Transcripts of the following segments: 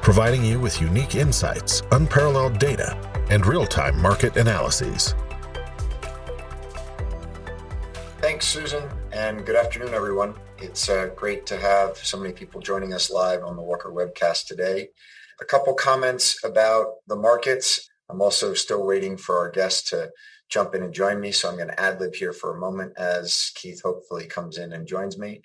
providing you with unique insights, unparalleled data, and real-time market analyses. Thanks, Susan, and good afternoon, everyone. It's great to have so many people joining us live on the Walker webcast today. A couple comments about the markets. I'm also still waiting for our guests to jump in and join me, so I'm going to ad-lib here for a moment as Keith hopefully comes in and joins me.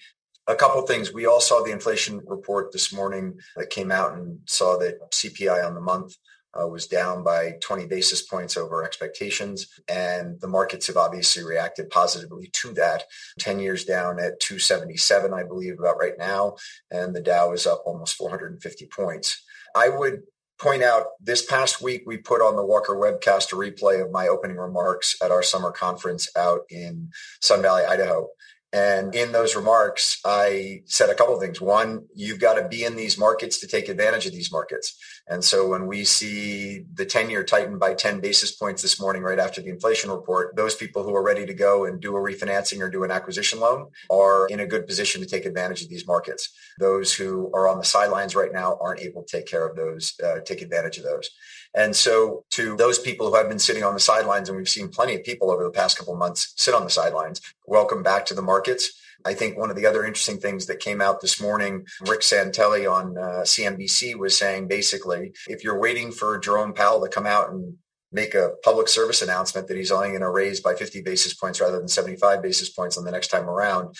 A couple things. We all saw the inflation report this morning that came out and saw that CPI on the month was down by 20 basis points over expectations. And the markets have obviously reacted positively to that. 10 years down at 277, I believe, about right now. And the Dow is up almost 450 points. I would point out this past week, we put on the Walker webcast a replay of my opening remarks at our summer conference out in Sun Valley, Idaho. And in those remarks, I said a couple of things. One, you've got to be in these markets to take advantage of these markets. And so when we see the 10-year tighten by 10 basis points this morning, right after the inflation report, those people who are ready to go and do a refinancing or do an acquisition loan are in a good position to take advantage of these markets. Those who are on the sidelines right now aren't able to take care of those, take advantage of those. And so to those people who have been sitting on the sidelines, and we've seen plenty of people over the past couple of months sit on the sidelines, welcome back to the markets. I think one of the other interesting things that came out this morning, Rick Santelli on CNBC was saying, basically, if you're waiting for Jerome Powell to come out and make a public service announcement that he's only going to raise by 50 basis points rather than 75 basis points on the next time around,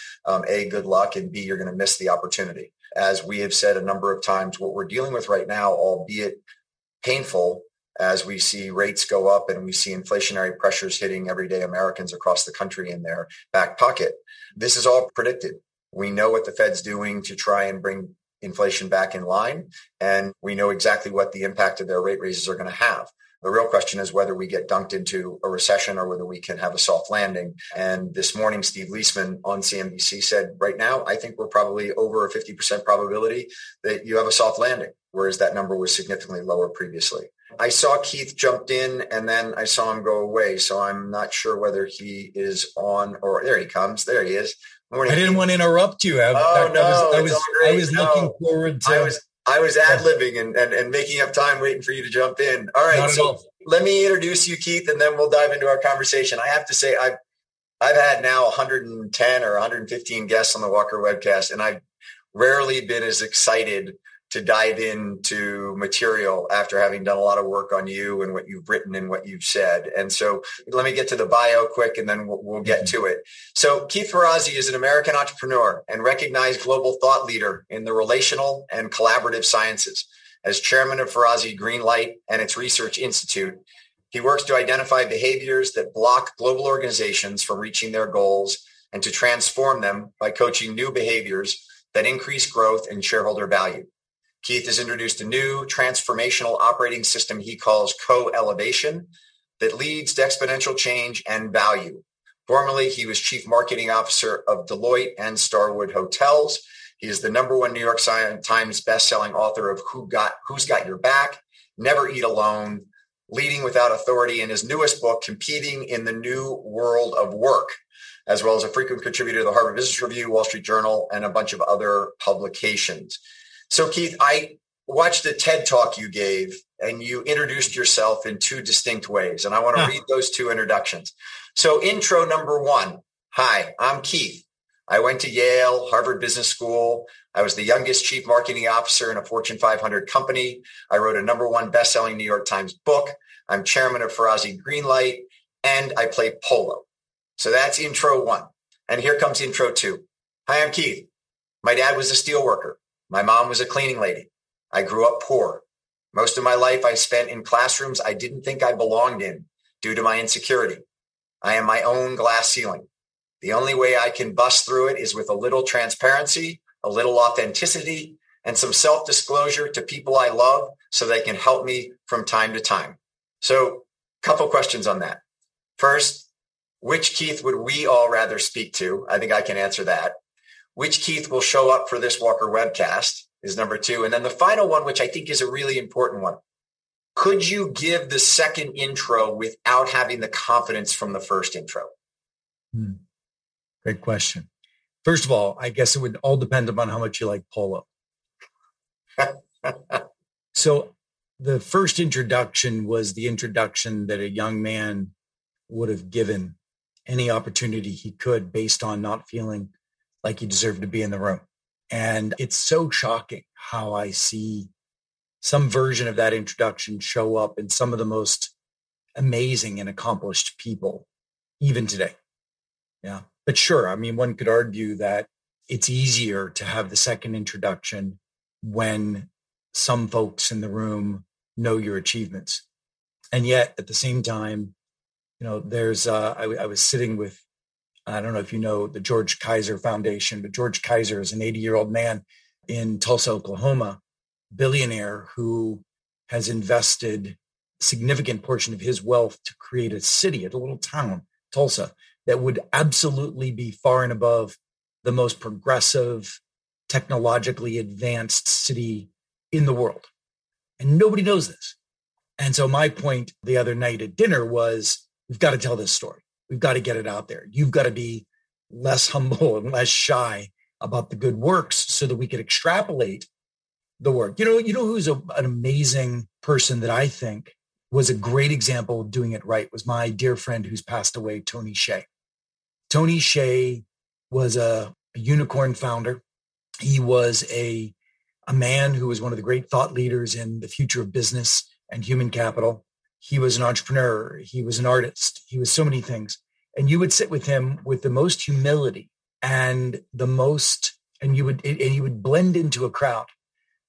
A, good luck, and B, you're going to miss the opportunity. As we have said a number of times, what we're dealing with right now, albeit painful, as we see rates go up and we see inflationary pressures hitting everyday Americans across the country in their back pocket. This is all predicted. We know what the Fed's doing to try and bring inflation back in line, and we know exactly what the impact of their rate raises are going to have. The real question is whether we get dunked into a recession or whether we can have a soft landing. And this morning, Steve Leisman on CNBC said, right now, I think we're probably over a 50% probability that you have a soft landing, whereas that number was significantly lower previously. I saw Keith jumped in and then I saw him go away. So I'm not sure whether he is on or there he comes. There he is. Morning. I didn't want to interrupt you. I was ad-libbing and making up time waiting for you to jump in. All right. So let me introduce you, Keith, and then we'll dive into our conversation. I have to say I've had now 110 or 115 guests on the Walker webcast, and I've rarely been as excited to dive into material after having done a lot of work on you and what you've written and what you've said. And so let me get to the bio quick and then we'll get to it. So Keith Ferrazzi is an American entrepreneur and recognized global thought leader in the relational and collaborative sciences. As chairman of Ferrazzi Greenlight and its research institute, he works to identify behaviors that block global organizations from reaching their goals and to transform them by coaching new behaviors that increase growth and shareholder value. Keith has introduced a new transformational operating system he calls Co-Elevation that leads to exponential change and value. Formerly, he was chief marketing officer of Deloitte and Starwood Hotels. He is the #1 New York Times bestselling author of Who's Got Your Back, Never Eat Alone, Leading Without Authority, and his newest book, Competing in the New World of Work, as well as a frequent contributor to the Harvard Business Review, Wall Street Journal, and a bunch of other publications. So, Keith, I watched the TED Talk you gave, and you introduced yourself in two distinct ways, and I want to read those two introductions. So, intro number one, hi, I'm Keith. I went to Yale, Harvard Business School. I was the youngest chief marketing officer in a Fortune 500 company. I wrote a #1 bestselling New York Times book. I'm chairman of Ferrazzi Greenlight, and I play polo. So that's intro one. And here comes intro two. Hi, I'm Keith. My dad was a steel worker. My mom was a cleaning lady. I grew up poor. Most of my life I spent in classrooms I didn't think I belonged in due to my insecurity. I am my own glass ceiling. The only way I can bust through it is with a little transparency, a little authenticity, and some self-disclosure to people I love so they can help me from time to time. So a couple questions on that. First, which Keith would we all rather speak to? I think I can answer that. Which Keith will show up for this Walker webcast is number two. And then the final one, which I think is a really important one. Could you give the second intro without having the confidence from the first intro? Great question. First of all, I guess it would all depend upon how much you like polo. So the first introduction was the introduction that a young man would have given any opportunity he could based on not feeling like he deserved to be in the room. And it's so shocking how I see some version of that introduction show up in some of the most amazing and accomplished people, even today. Yeah. But sure, I mean, one could argue that it's easier to have the second introduction when some folks in the room know your achievements. And yet at the same time, you know, there's, I was sitting with, I don't know if you know the George Kaiser Foundation, but George Kaiser is an 80-year-old man in Tulsa, Oklahoma, billionaire who has invested a significant portion of his wealth to create a city, a little town, Tulsa, that would absolutely be far and above the most progressive, technologically advanced city in the world. And nobody knows this. And so my point the other night at dinner was, we've got to tell this story. We've got to get it out there. You've got to be less humble and less shy about the good works so that we could extrapolate the work. You know who's an amazing person that I think was a great example of doing it right was my dear friend who's passed away, Tony Hsieh. Tony Hsieh was a unicorn founder. He was a man who was one of the great thought leaders in the future of business and human capital. He was an entrepreneur. He was an artist. He was so many things. And you would sit with him with the most humility and the most, and he would blend into a crowd.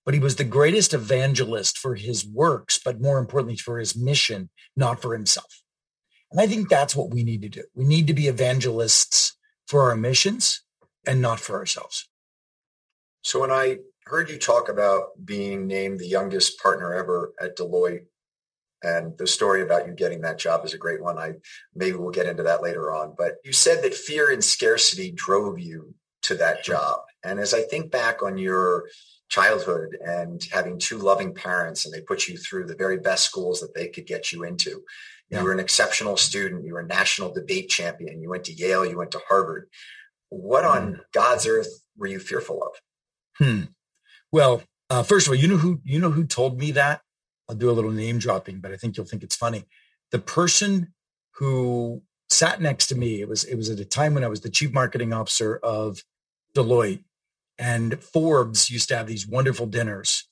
But he was the greatest evangelist for his works, but more importantly for his mission, not for himself. And I think that's what we need to do. We need to be evangelists for our missions and not for ourselves. So when I heard you talk about being named the youngest partner ever at Deloitte, and the story about you getting that job is a great one. Maybe we'll get into that later on. But you said that fear and scarcity drove you to that job. And as I think back on your childhood and having two loving parents, and they put you through the very best schools that they could get you into, you were an exceptional student. You were a national debate champion. You went to Yale. You went to Harvard. What on God's earth were you fearful of? Well, first of all, you know who told me that? I'll do a little name dropping, but I think you'll think it's funny. The person who sat next to me, it was at a time when I was the chief marketing officer of Deloitte, and Forbes used to have these wonderful dinners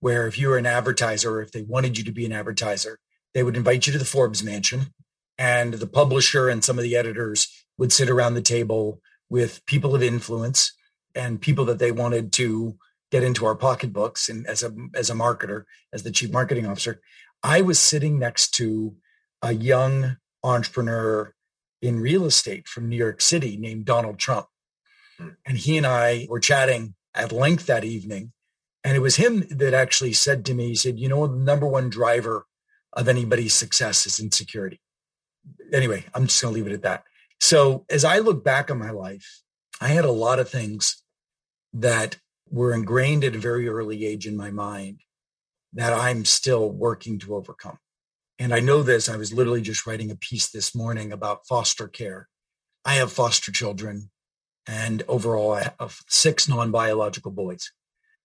where if you were an advertiser, or if they wanted you to be an advertiser, they would invite you to the Forbes mansion, and the publisher and some of the editors would sit around the table with people of influence and people that they wanted to get into our pocketbooks. And as a marketer, as the chief marketing officer, I was sitting next to a young entrepreneur in real estate from New York City named Donald Trump. And he and I were chatting at length that evening. And it was him that actually said to me, he said, you know, the number one driver of anybody's success is insecurity. Anyway, I'm just going to leave it at that. So as I look back on my life, I had a lot of things that were ingrained at a very early age in my mind that I'm still working to overcome. And I know this, I was literally just writing a piece this morning about foster care. I have foster children, and overall I have 6 non-biological boys.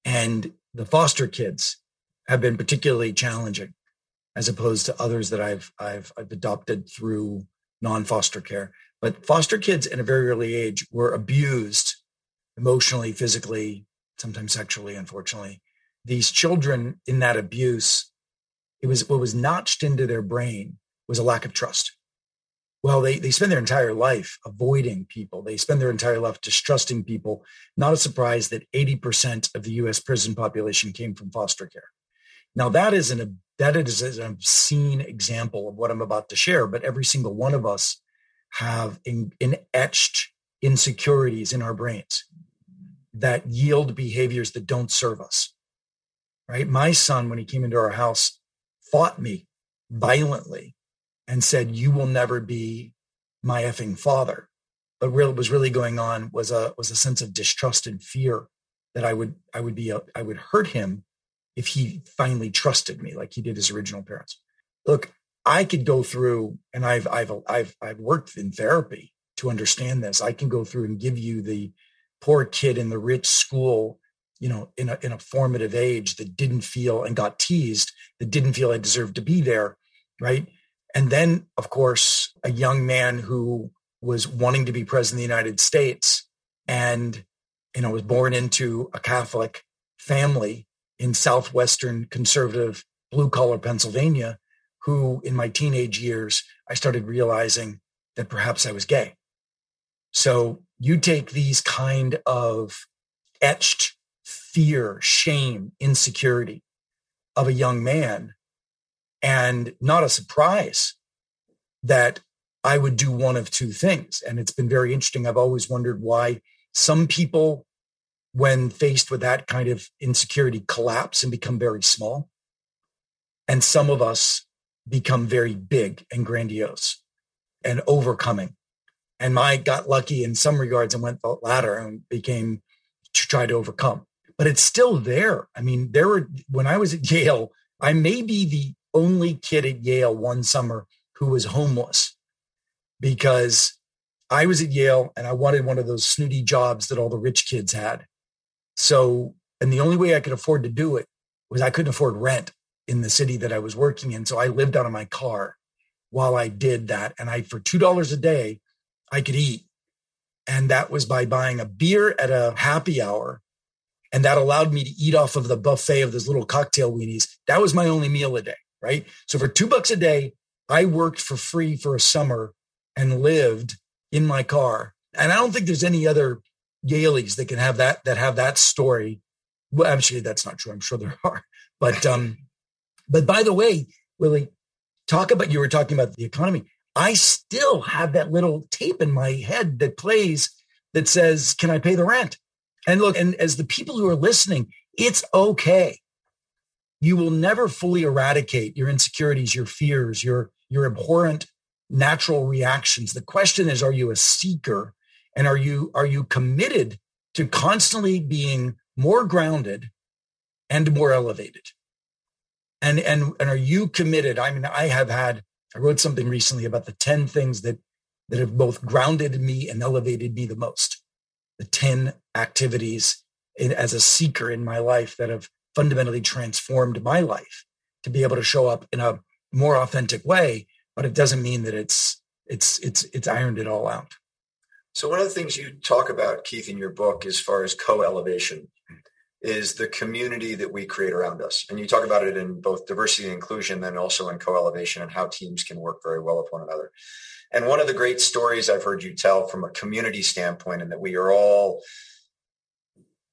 And the foster kids have been particularly challenging as opposed to others that I've adopted through non-foster care. But foster kids at a very early age were abused emotionally, physically, sometimes sexually, unfortunately. These children in that abuse, it was what was notched into their brain was a lack of trust. Well, they spend their entire life avoiding people. They spend their entire life distrusting people. Not a surprise that 80% of the U.S. prison population came from foster care. Now, that is an obscene example of what I'm about to share, but every single one of us have etched insecurities in our brains that yield behaviors that don't serve us. right? My son, when he came into our house, fought me violently and said, "You will never be my effing father." But what was really going on was a sense of distrust and fear that I would hurt him if he finally trusted me like he did his original parents. Look, I could go through, and I've worked in therapy to understand this. I can go through and give you the poor kid in the rich school, you know, in a formative age that didn't feel and got teased, that didn't feel I deserved to be there, right? And then, of course, a young man who was wanting to be president of the United States and, you know, was born into a Catholic family in Southwestern conservative blue collar Pennsylvania, who in my teenage years, I started realizing that perhaps I was gay. So you take these kind of etched fear, shame, insecurity of a young man, and not a surprise that I would do one of two things. And it's been very interesting. I've always wondered why some people, when faced with that kind of insecurity, collapse and become very small. And some of us become very big and grandiose and overcoming. And I got lucky in some regards and went the latter and became to try to overcome. But it's still there. I mean, when I was at Yale, I may be the only kid at Yale one summer who was homeless, because I was at Yale and I wanted one of those snooty jobs that all the rich kids had. So, and the only way I could afford to do it was I couldn't afford rent in the city that I was working in. So I lived out of my car while I did that. And for $2 a day, I could eat. And that was by buying a beer at a happy hour. And that allowed me to eat off of the buffet of those little cocktail weenies. That was my only meal a day, right? So for $2 a day, I worked for free for a summer and lived in my car. And I don't think there's any other Yaleys that can have that story. Well, actually, that's not true. I'm sure there are. But by the way, Willie, you were talking about the economy. I still have that little tape in my head that plays that says, "Can I pay the rent?" And look, and as the people who are listening, it's okay. You will never fully eradicate your insecurities, your fears, your abhorrent natural reactions. The question is, are you a seeker? And are you committed to constantly being more grounded and more elevated? And are you committed? I mean, I wrote something recently about the 10 things that have both grounded me and elevated me the most. The 10 activities as a seeker in my life that have fundamentally transformed my life to be able to show up in a more authentic way, but it doesn't mean that it's ironed it all out. So one of the things you talk about, Keith, in your book, as far as co-elevation, is the community that we create around us. And you talk about it in both diversity and inclusion, then also in co-elevation and how teams can work very well with one another. And one of the great stories I've heard you tell from a community standpoint, and that we are all,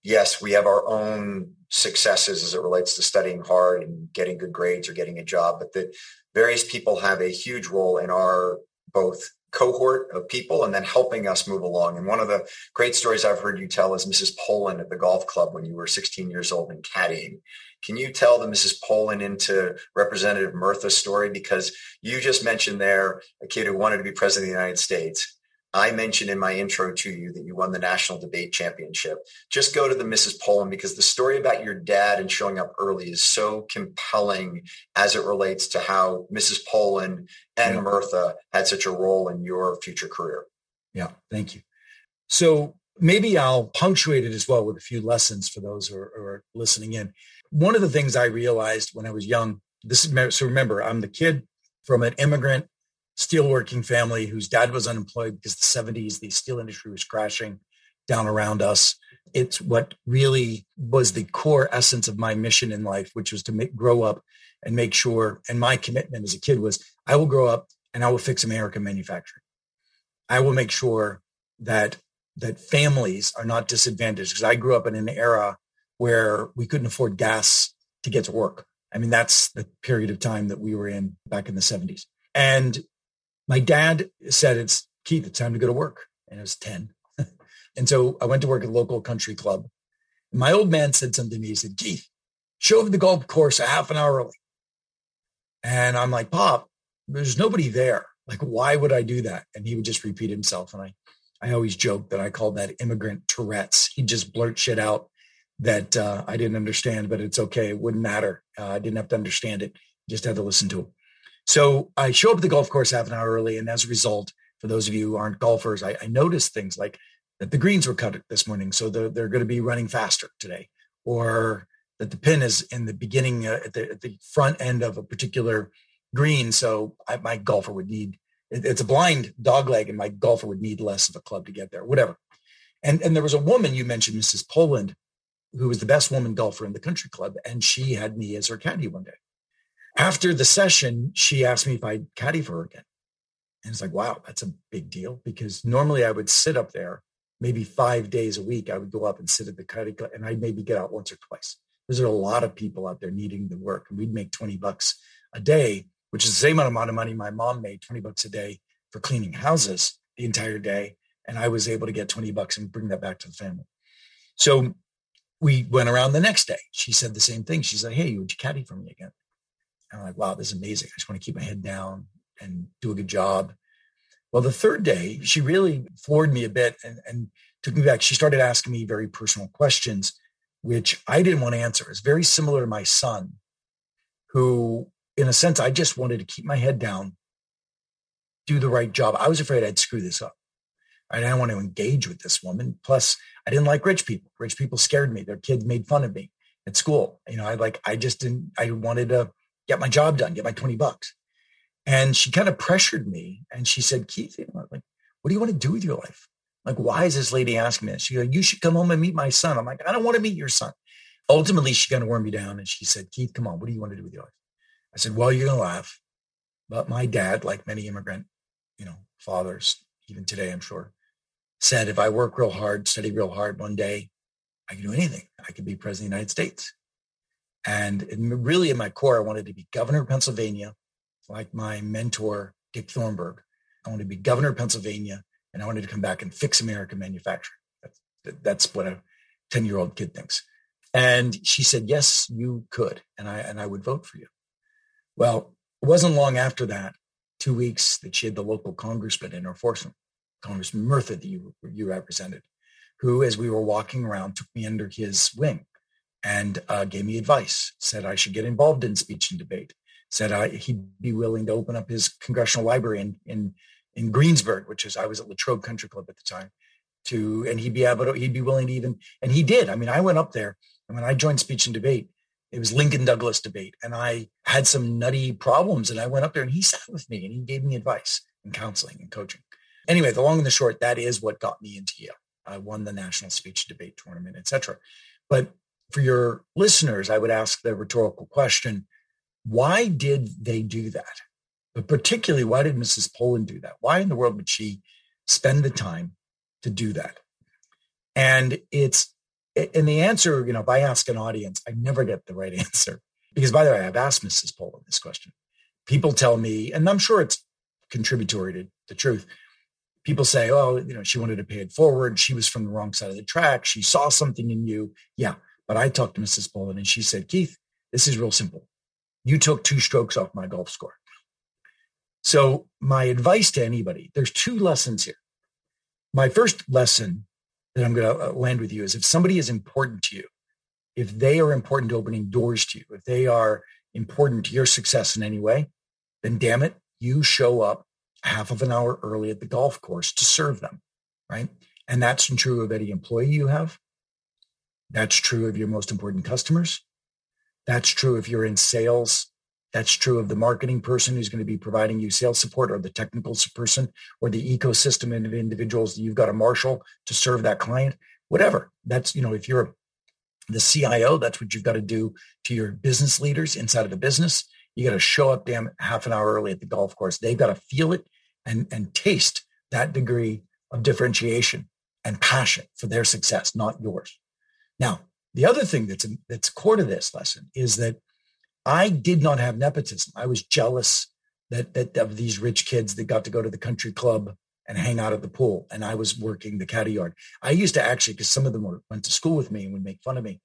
yes, we have our own successes as it relates to studying hard and getting good grades or getting a job, but that various people have a huge role in our both cohort of people and then helping us move along. And one of the great stories I've heard you tell is Mrs. Poland at the golf club when you were 16 years old and caddying. Can you tell the Mrs. Poland into Representative Murtha story? Because you just mentioned there a kid who wanted to be president of the United States. I mentioned in my intro to you that you won the national debate championship. Just go to the Mrs. Poland, because the story about your dad and showing up early is so compelling as it relates to how Mrs. Poland and Murtha had such a role in your future career. Yeah, thank you. So maybe I'll punctuate it as well with a few lessons for those who are listening in. One of the things I realized when I was young, so remember, I'm the kid from an immigrant steelworking family whose dad was unemployed because the 70s, the steel industry was crashing down around us. It's what really was the core essence of my mission in life, which was to grow up and make sure. And my commitment as a kid was, I will grow up and I will fix American manufacturing. I will make sure that families are not disadvantaged, because I grew up in an era where we couldn't afford gas to get to work. I mean, that's the period of time that we were in back in the 70s. And my dad said, "It's Keith, it's time to go to work." And I was 10. And so I went to work at a local country club. My old man said something to me. He said, "Keith, showed the golf course a half an hour early. And I'm like, Pop, there's nobody there. Like, why would I do that? And he would just repeat himself. And I always joke that I called that immigrant Tourette's. He'd just blurt shit out that I didn't understand, but it's okay. It wouldn't matter. I didn't have to understand it. Just had to listen to him. So I show up at the golf course half an hour early. And as a result, for those of you who aren't golfers, I noticed things like that the greens were cut this morning. So they're going to be running faster today, or that the pin is in the beginning at the front end of a particular green. So my golfer would need, it's a blind dog leg, and my golfer would need less of a club to get there, whatever. And there was a woman you mentioned, Mrs. Poland, who was the best woman golfer in the country club. And she had me as her caddy one day. After the session, she asked me if I'd caddy for her again. And it's like, wow, that's a big deal, because normally I would sit up there maybe 5 days a week. I would go up and sit at the caddy club, and I'd maybe get out once or twice. There's a lot of people out there needing the work, and we'd make $20 a day, which is the same amount of money my mom made, $20 a day for cleaning houses the entire day. And I was able to get $20 and bring that back to the family. So we went around the next day. She said the same thing. She's like, hey, would you caddy for me again? And I'm like, wow, this is amazing. I just want to keep my head down and do a good job. Well, the third day, she really floored me a bit and took me back. She started asking me very personal questions, which I didn't want to answer. It's very similar to my son, who, in a sense, I just wanted to keep my head down, do the right job. I was afraid I'd screw this up. I didn't want to engage with this woman. Plus, I didn't like rich people. Rich people scared me. Their kids made fun of me at school. You know, I wanted to get my job done, get my $20. And she kind of pressured me. And she said, Keith, you know, like, what do you want to do with your life? Like, why is this lady asking me this? She goes, you should come home and meet my son. I'm like, I don't want to meet your son. Ultimately, she kind of wore me down. And she said, Keith, come on, what do you want to do with your life? I said, well, you're going to laugh, but my dad, like many immigrant, you know, fathers, even today, I'm sure, said, if I work real hard, study real hard, one day I can do anything. I could be president of the United States. And really in my core, I wanted to be governor of Pennsylvania, like my mentor, Dick Thornburg. I wanted to be governor of Pennsylvania, and I wanted to come back and fix American manufacturing. That's what a 10-year-old kid thinks. And she said, yes, you could. And I would vote for you. Well, it wasn't long after that, 2 weeks, that she had the local congressman in her foursome, Congressman Murtha, that you represented, who, as we were walking around, took me under his wing and gave me advice, said I should get involved in speech and debate, said he'd be willing to open up his congressional library in Greensburg, which is, I was at Latrobe Country Club at the time, and he'd be willing to even, and he did. I mean, I went up there, and when I joined speech and debate, it was Lincoln Douglas debate, and I had some nutty problems, and I went up there and he sat with me and he gave me advice and counseling and coaching. Anyway, the long and the short, that is what got me into Yale. I won the national speech debate tournament, et cetera. But for your listeners, I would ask the rhetorical question, why did they do that? But particularly, why did Mrs. Poland do that? Why in the world would she spend the time to do that? And the answer, you know, if I ask an audience, I never get the right answer. Because, by the way, I've asked Mrs. Poland this question. People tell me, and I'm sure it's contributory to the truth. People say, oh, you know, she wanted to pay it forward. She was from the wrong side of the track. She saw something in you. Yeah. But I talked to Mrs. Poland and she said, Keith, this is real simple. You took 2 strokes off my golf score. So my advice to anybody, there's 2 lessons here. My first lesson that I'm going to land with you is, if somebody is important to you, if they are important to opening doors to you, if they are important to your success in any way, then damn it, you show up half of an hour early at the golf course to serve them, right? And that's true of any employee you have. That's true of your most important customers. That's true if you're in sales. That's true of the marketing person who's going to be providing you sales support, or the technical person, or the ecosystem of individuals that you've got to marshal to serve that client, whatever. That's, you know, if you're the CIO, that's what you've got to do to your business leaders inside of the business. You got to show up damn half an hour early at the golf course. They've got to feel it and taste that degree of differentiation and passion for their success, not yours. Now, the other thing that's core to this lesson is that I did not have nepotism. I was jealous that of these rich kids that got to go to the country club and hang out at the pool, and I was working the caddy yard. I used to actually, because some of them went to school with me and would make fun of me,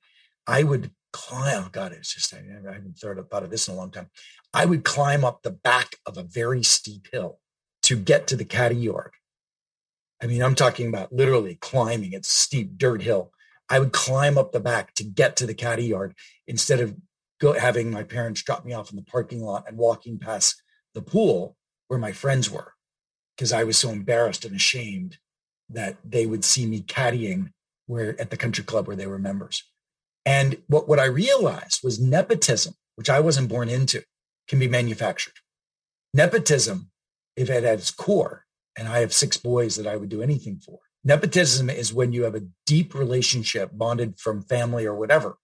I would climb. God, it's just, I haven't thought of this in a long time. I would climb up the back of a very steep hill to get to the Catiorc. I mean, I'm talking about literally climbing. It's a steep dirt hill. I would climb up the back to get to the Catiorc instead of having my parents drop me off in the parking lot and walking past the pool where my friends were, because I was so embarrassed and ashamed that they would see me caddying where at the country club where they were members. And what I realized was nepotism, which I wasn't born into, can be manufactured. Nepotism, if it at its core, and I have 6 boys that I would do anything for. Nepotism is when you have a deep relationship bonded from family or whatever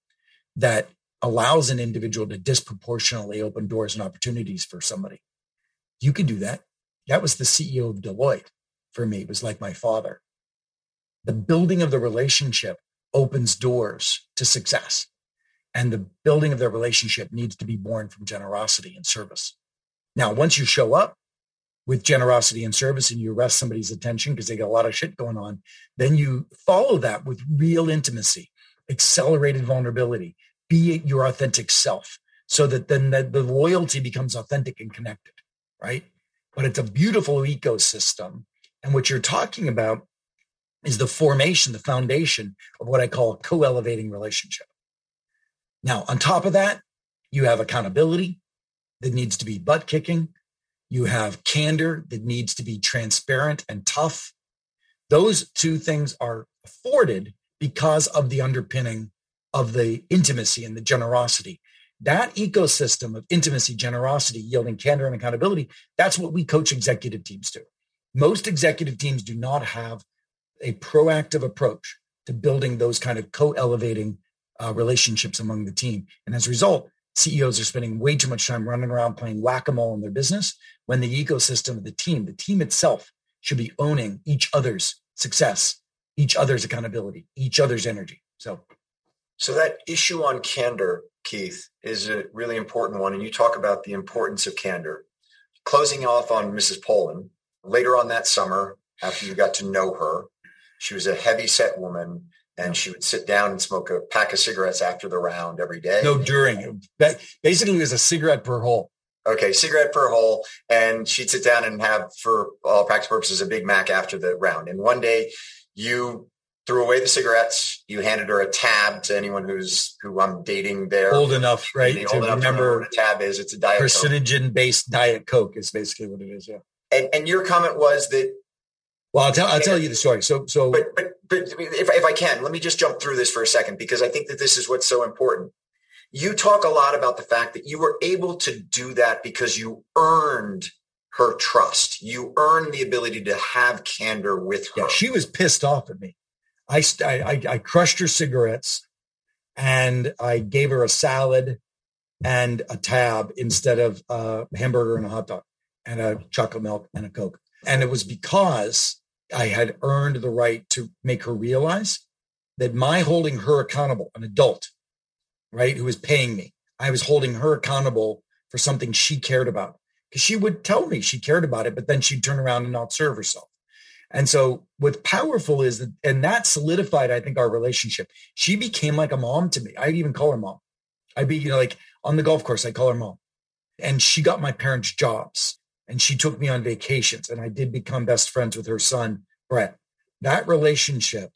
that allows an individual to disproportionately open doors and opportunities for somebody. You can do that. That was the CEO of Deloitte for me. It was like my father. The building of the relationship opens doors to success. And the building of their relationship needs to be born from generosity and service. Now, once you show up with generosity and service and you arrest somebody's attention because they got a lot of shit going on, then you follow that with real intimacy, accelerated vulnerability, be your authentic self, so that then the loyalty becomes authentic and connected, right? But it's a beautiful ecosystem. And what you're talking about is the foundation of what I call a co-elevating relationship. Now, on top of that, you have accountability that needs to be butt kicking. You have candor that needs to be transparent and tough. Those two things are afforded because of the underpinning of the intimacy and the generosity. That ecosystem of intimacy, generosity, yielding candor and accountability, that's what we coach executive teams to. Most executive teams do not have a proactive approach to building those kind of co-elevating relationships among the team. And as a result, CEOs are spending way too much time running around playing whack-a-mole in their business when the ecosystem of the team itself should be owning each other's success, each other's accountability, each other's energy. So that issue on candor, Keith, is a really important one. And you talk about the importance of candor. Closing off on Mrs. Poland, later on that summer, after you got to know her, she was a heavy set woman, and she would sit down and smoke a pack of cigarettes after the round every day. No, during. Basically, it was a cigarette per hole. Okay, cigarette per hole. And she'd sit down and have, for all practical purposes, a Big Mac after the round. And one day you threw away the cigarettes. You handed her a tab to anyone who I'm dating there. Old enough, right? Old enough to remember what a tab is. It's a Diet Coke. Carcinogen-based Diet Coke is basically what it is, yeah. And your comment was that... Well, I'll tell you the story. But if I can, let me just jump through this for a second, because I think that this is what's so important. You talk a lot about the fact that you were able to do that because you earned her trust. You earned the ability to have candor with her. Yeah, she was pissed off at me. I crushed her cigarettes and I gave her a salad and a tab instead of a hamburger and a hot dog and a chocolate milk and a Coke. And it was because I had earned the right to make her realize that my holding her accountable, an adult, right, who was paying me, I was holding her accountable for something she cared about, because she would tell me she cared about it, but then she'd turn around and not serve herself. And so what's powerful is that, and that solidified, I think, our relationship. She became like a mom to me. I'd even call her mom. I'd be, like on the golf course, I call her mom. And she got my parents' jobs. And she took me on vacations, and I did become best friends with her son, Brett. That relationship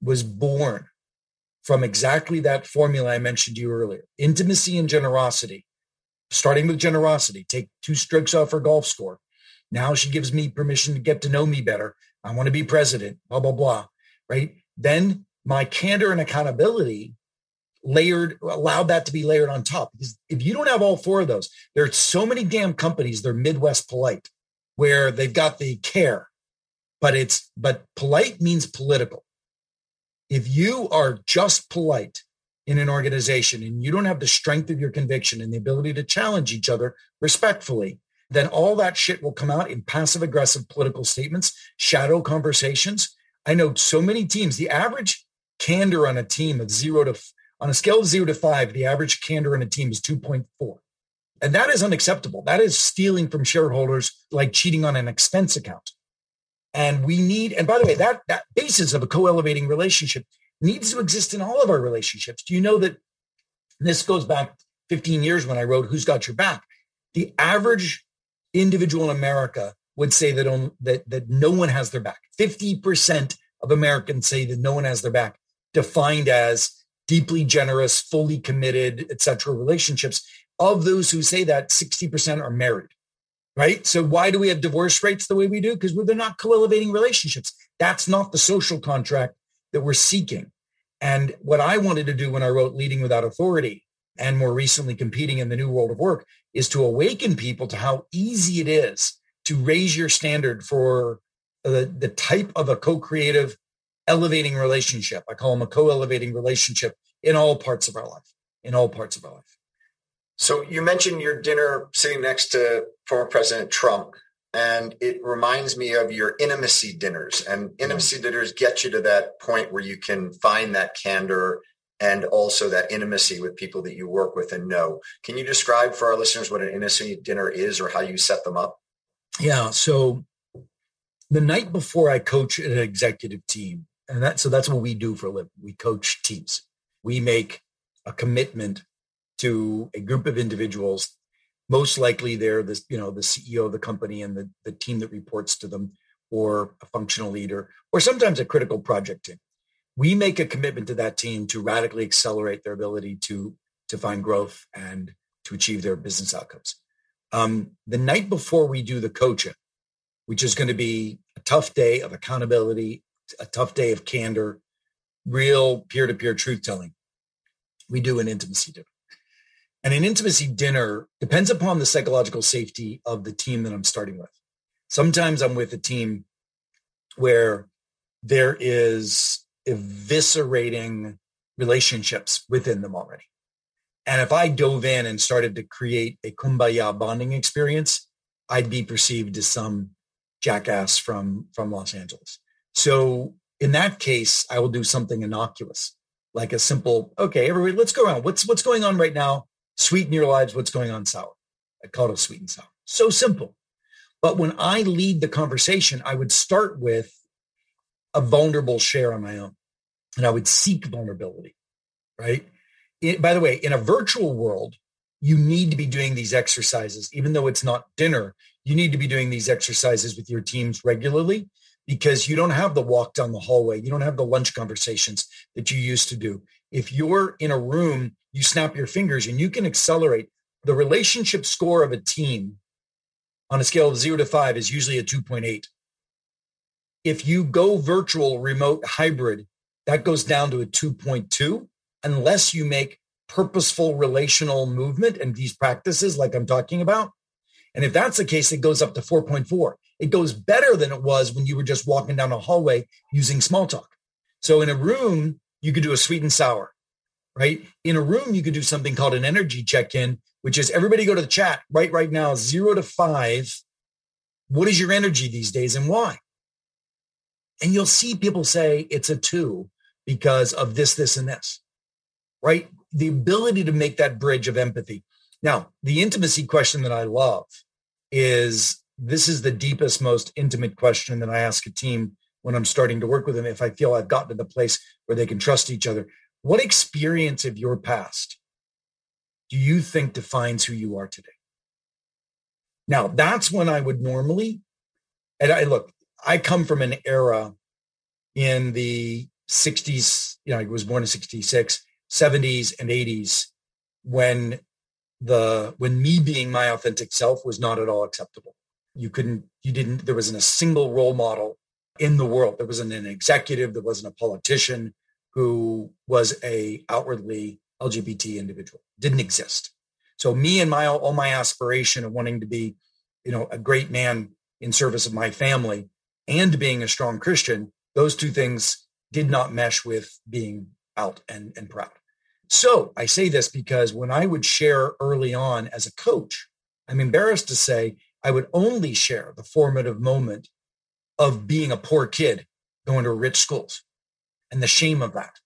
was born from exactly that formula I mentioned to you earlier. Intimacy and generosity, starting with generosity, take 2 strokes off her golf score. Now she gives me permission to get to know me better. I want to be president, blah, blah, blah, right? Then my candor and accountability allowed that to be layered on top. Because if you don't have all 4 of those, there are so many damn companies, they're Midwest polite, where they've got the care, but polite means political. If you are just polite in an organization and you don't have the strength of your conviction and the ability to challenge each other respectfully, then all that shit will come out in passive aggressive political statements, shadow conversations. I know so many teams, the average candor on a team of on a scale of 0 to 5, the average candor in a team is 2.4. And that is unacceptable. That is stealing from shareholders, like cheating on an expense account. And we need, and by the way, that basis of a co-elevating relationship needs to exist in all of our relationships. Do you know that and this goes back 15 years when I wrote Who's Got Your Back, the average individual in America would say that no one has their back. 50% of Americans say that no one has their back, defined as deeply generous, fully committed, et cetera, relationships. Of those who say that, 60% are married, right? So why do we have divorce rates the way we do? Because they're not co-elevating relationships. That's not the social contract that we're seeking. And what I wanted to do when I wrote Leading Without Authority and more recently Competing in the New World of Work is to awaken people to how easy it is to raise your standard for the type of a co-creative elevating relationship. I call them a co-elevating relationship in all parts of our life, So you mentioned your dinner sitting next to former President Trump, and it reminds me of your intimacy dinners. And intimacy dinners get you to that point where you can find that candor and also that intimacy with people that you work with and know. Can you describe for our listeners what an intimacy dinner is or how you set them up? Yeah. So the night before, I coach an executive team. And that's what we do for a living. We coach teams. We make a commitment to a group of individuals. Most likely they're the CEO of the company and the team that reports to them, or a functional leader, or sometimes a critical project team. We make a commitment to that team to radically accelerate their ability to find growth and to achieve their business outcomes. The night before we do the coaching, which is going to be a tough day of accountability, a tough day of candor, real peer-to-peer truth-telling, we do an intimacy dinner. And an intimacy dinner depends upon the psychological safety of the team that I'm starting with. Sometimes I'm with a team where there is eviscerating relationships within them already. And if I dove in and started to create a kumbaya bonding experience, I'd be perceived as some jackass from Los Angeles. So in that case, I will do something innocuous, like a simple, okay, everybody, let's go around. What's going on right now? Sweeten your lives. What's going on sour? I call it a sweet and sour. So simple. But when I lead the conversation, I would start with a vulnerable share on my own, and I would seek vulnerability, right? By the way, in a virtual world, you need to be doing these exercises. Even though it's not dinner, you need to be doing these exercises with your teams regularly, because you don't have the walk down the hallway. You don't have the lunch conversations that you used to do. If you're in a room, you snap your fingers and you can accelerate. The relationship score of a team on a scale of 0 to 5 is usually a 2.8. If you go virtual, remote, hybrid, that goes down to a 2.2, unless you make purposeful relational movement and these practices like I'm talking about. And if that's the case, it goes up to 4.4. It goes better than it was when you were just walking down a hallway using small talk. So in a room, you could do a sweet and sour, right? In a room, you could do something called an energy check-in, which is everybody go to the chat right now, 0 to 5. What is your energy these days and why? And you'll see people say it's a 2 because of this, this, and this, right? The ability to make that bridge of empathy. Now, the intimacy question that I love is the deepest, most intimate question that I ask a team when I'm starting to work with them, if I feel I've gotten to the place where they can trust each other. What experience of your past do you think defines who you are today? Now, that's when I would normally, I come from an era in the 60s, I was born in 66, 70s and 80s when me being my authentic self was not at all acceptable. There wasn't a single role model in the world. There wasn't an executive, there wasn't a politician who was a outwardly LGBT individual. Didn't exist. So me and all my aspiration of wanting to be, a great man in service of my family and being a strong Christian, those two things did not mesh with being out and proud. So I say this because when I would share early on as a coach, I'm embarrassed to say I would only share the formative moment of being a poor kid going to rich schools and the shame of that,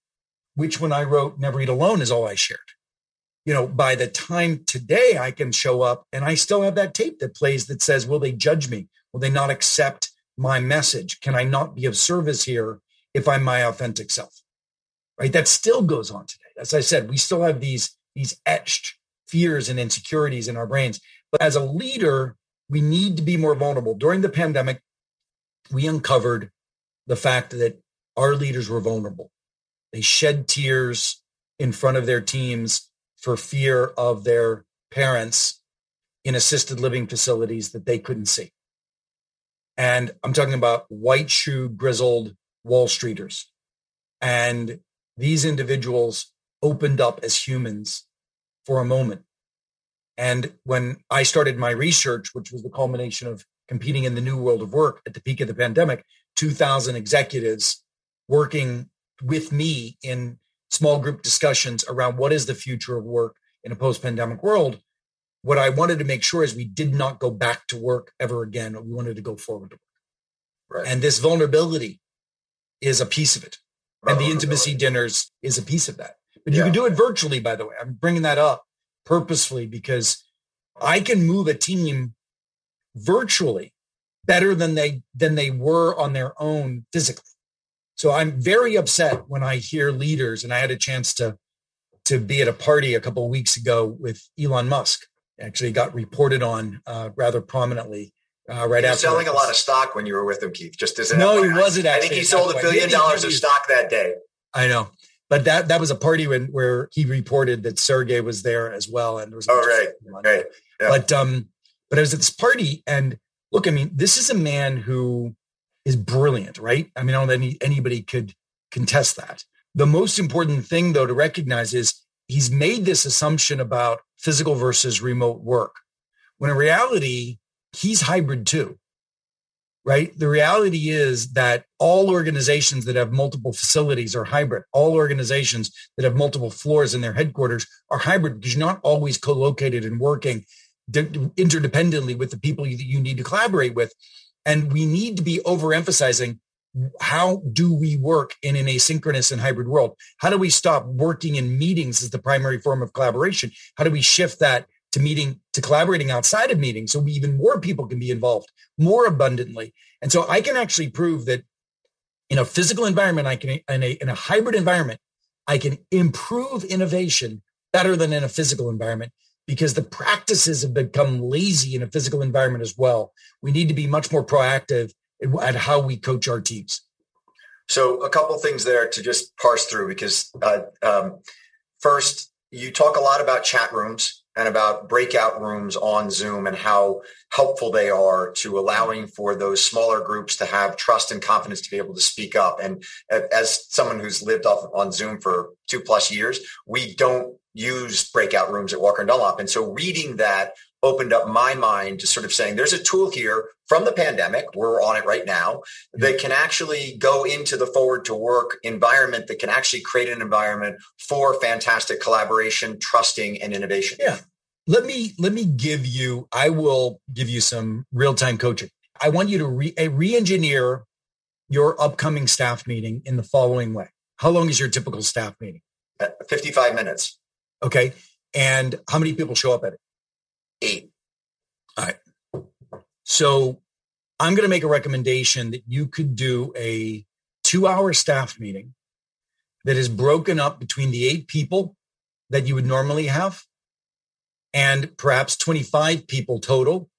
which when I wrote Never Eat Alone is all I shared. By the time today I can show up and I still have that tape that plays that says, will they judge me? Will they not accept my message? Can I not be of service here if I'm my authentic self? Right? That still goes on today. As I said, we still have these these etched fears and insecurities in our brains. But as a leader, we need to be more vulnerable. During the pandemic, we uncovered the fact that our leaders were vulnerable. They shed tears in front of their teams for fear of their parents in assisted living facilities that they couldn't see. And I'm talking about white-shoe, grizzled Wall Streeters. And these individuals opened up as humans for a moment. And when I started my research, which was the culmination of Competing in the New World of Work at the peak of the pandemic, 2,000 executives working with me in small group discussions around what is the future of work in a post-pandemic world, what I wanted to make sure is we did not go back to work ever again. We wanted to go forward to work. Right. And this vulnerability is a piece of it. And the intimacy dinners is a piece of that. But you can do it virtually, by the way. I'm bringing that up purposefully because I can move a team virtually better than they were on their own physically. So I'm very upset when I hear leaders, and I had a chance to be at a party a couple of weeks ago with Elon Musk. Actually got reported on rather prominently right after. He was selling a lot of stock when you were with him, Keith, just as an No, FYI. He wasn't actually. I think he sold $1 billion of stock that day. I know. But that was a party where he reported that Sergey was there as well. And there was right. Yeah. But I was at this party, and look, I mean, this is a man who is brilliant, right? I mean, I don't think anybody could contest that. The most important thing, though, to recognize is he's made this assumption about physical versus remote work, when in reality, he's hybrid too, right? The reality is that all organizations that have multiple facilities are hybrid. All organizations that have multiple floors in their headquarters are hybrid because you're not always co-located and working interdependently with the people that you need to collaborate with. And we need to be overemphasizing, how do we work in an asynchronous and hybrid world? How do we stop working in meetings as the primary form of collaboration? How do we shift that to collaborating outside of meetings so even more people can be involved more abundantly? And so I can actually prove that in a physical environment, in a hybrid environment, I can improve innovation better than in a physical environment, because the practices have become lazy in a physical environment as well. We need to be much more proactive at how we coach our teams. So a couple things there to just parse through, because first, you talk a lot about chat rooms and about breakout rooms on Zoom and how helpful they are to allowing for those smaller groups to have trust and confidence to be able to speak up. And as someone who's lived off on Zoom for 2+ years, we don't use breakout rooms at Walker and Dunlop. And so reading that opened up my mind to sort of saying there's a tool here from the pandemic, we're on it right now, that can actually go into the forward to work environment, that can actually create an environment for fantastic collaboration, trusting, and innovation. Yeah. I will give you some real-time coaching. I want you to re-engineer your upcoming staff meeting in the following way. How long is your typical staff meeting? 55 minutes. Okay. And how many people show up at it? 8. All right. So I'm going to make a recommendation that you could do a 2-hour staff meeting that is broken up between the 8 people that you would normally have and perhaps 25 people total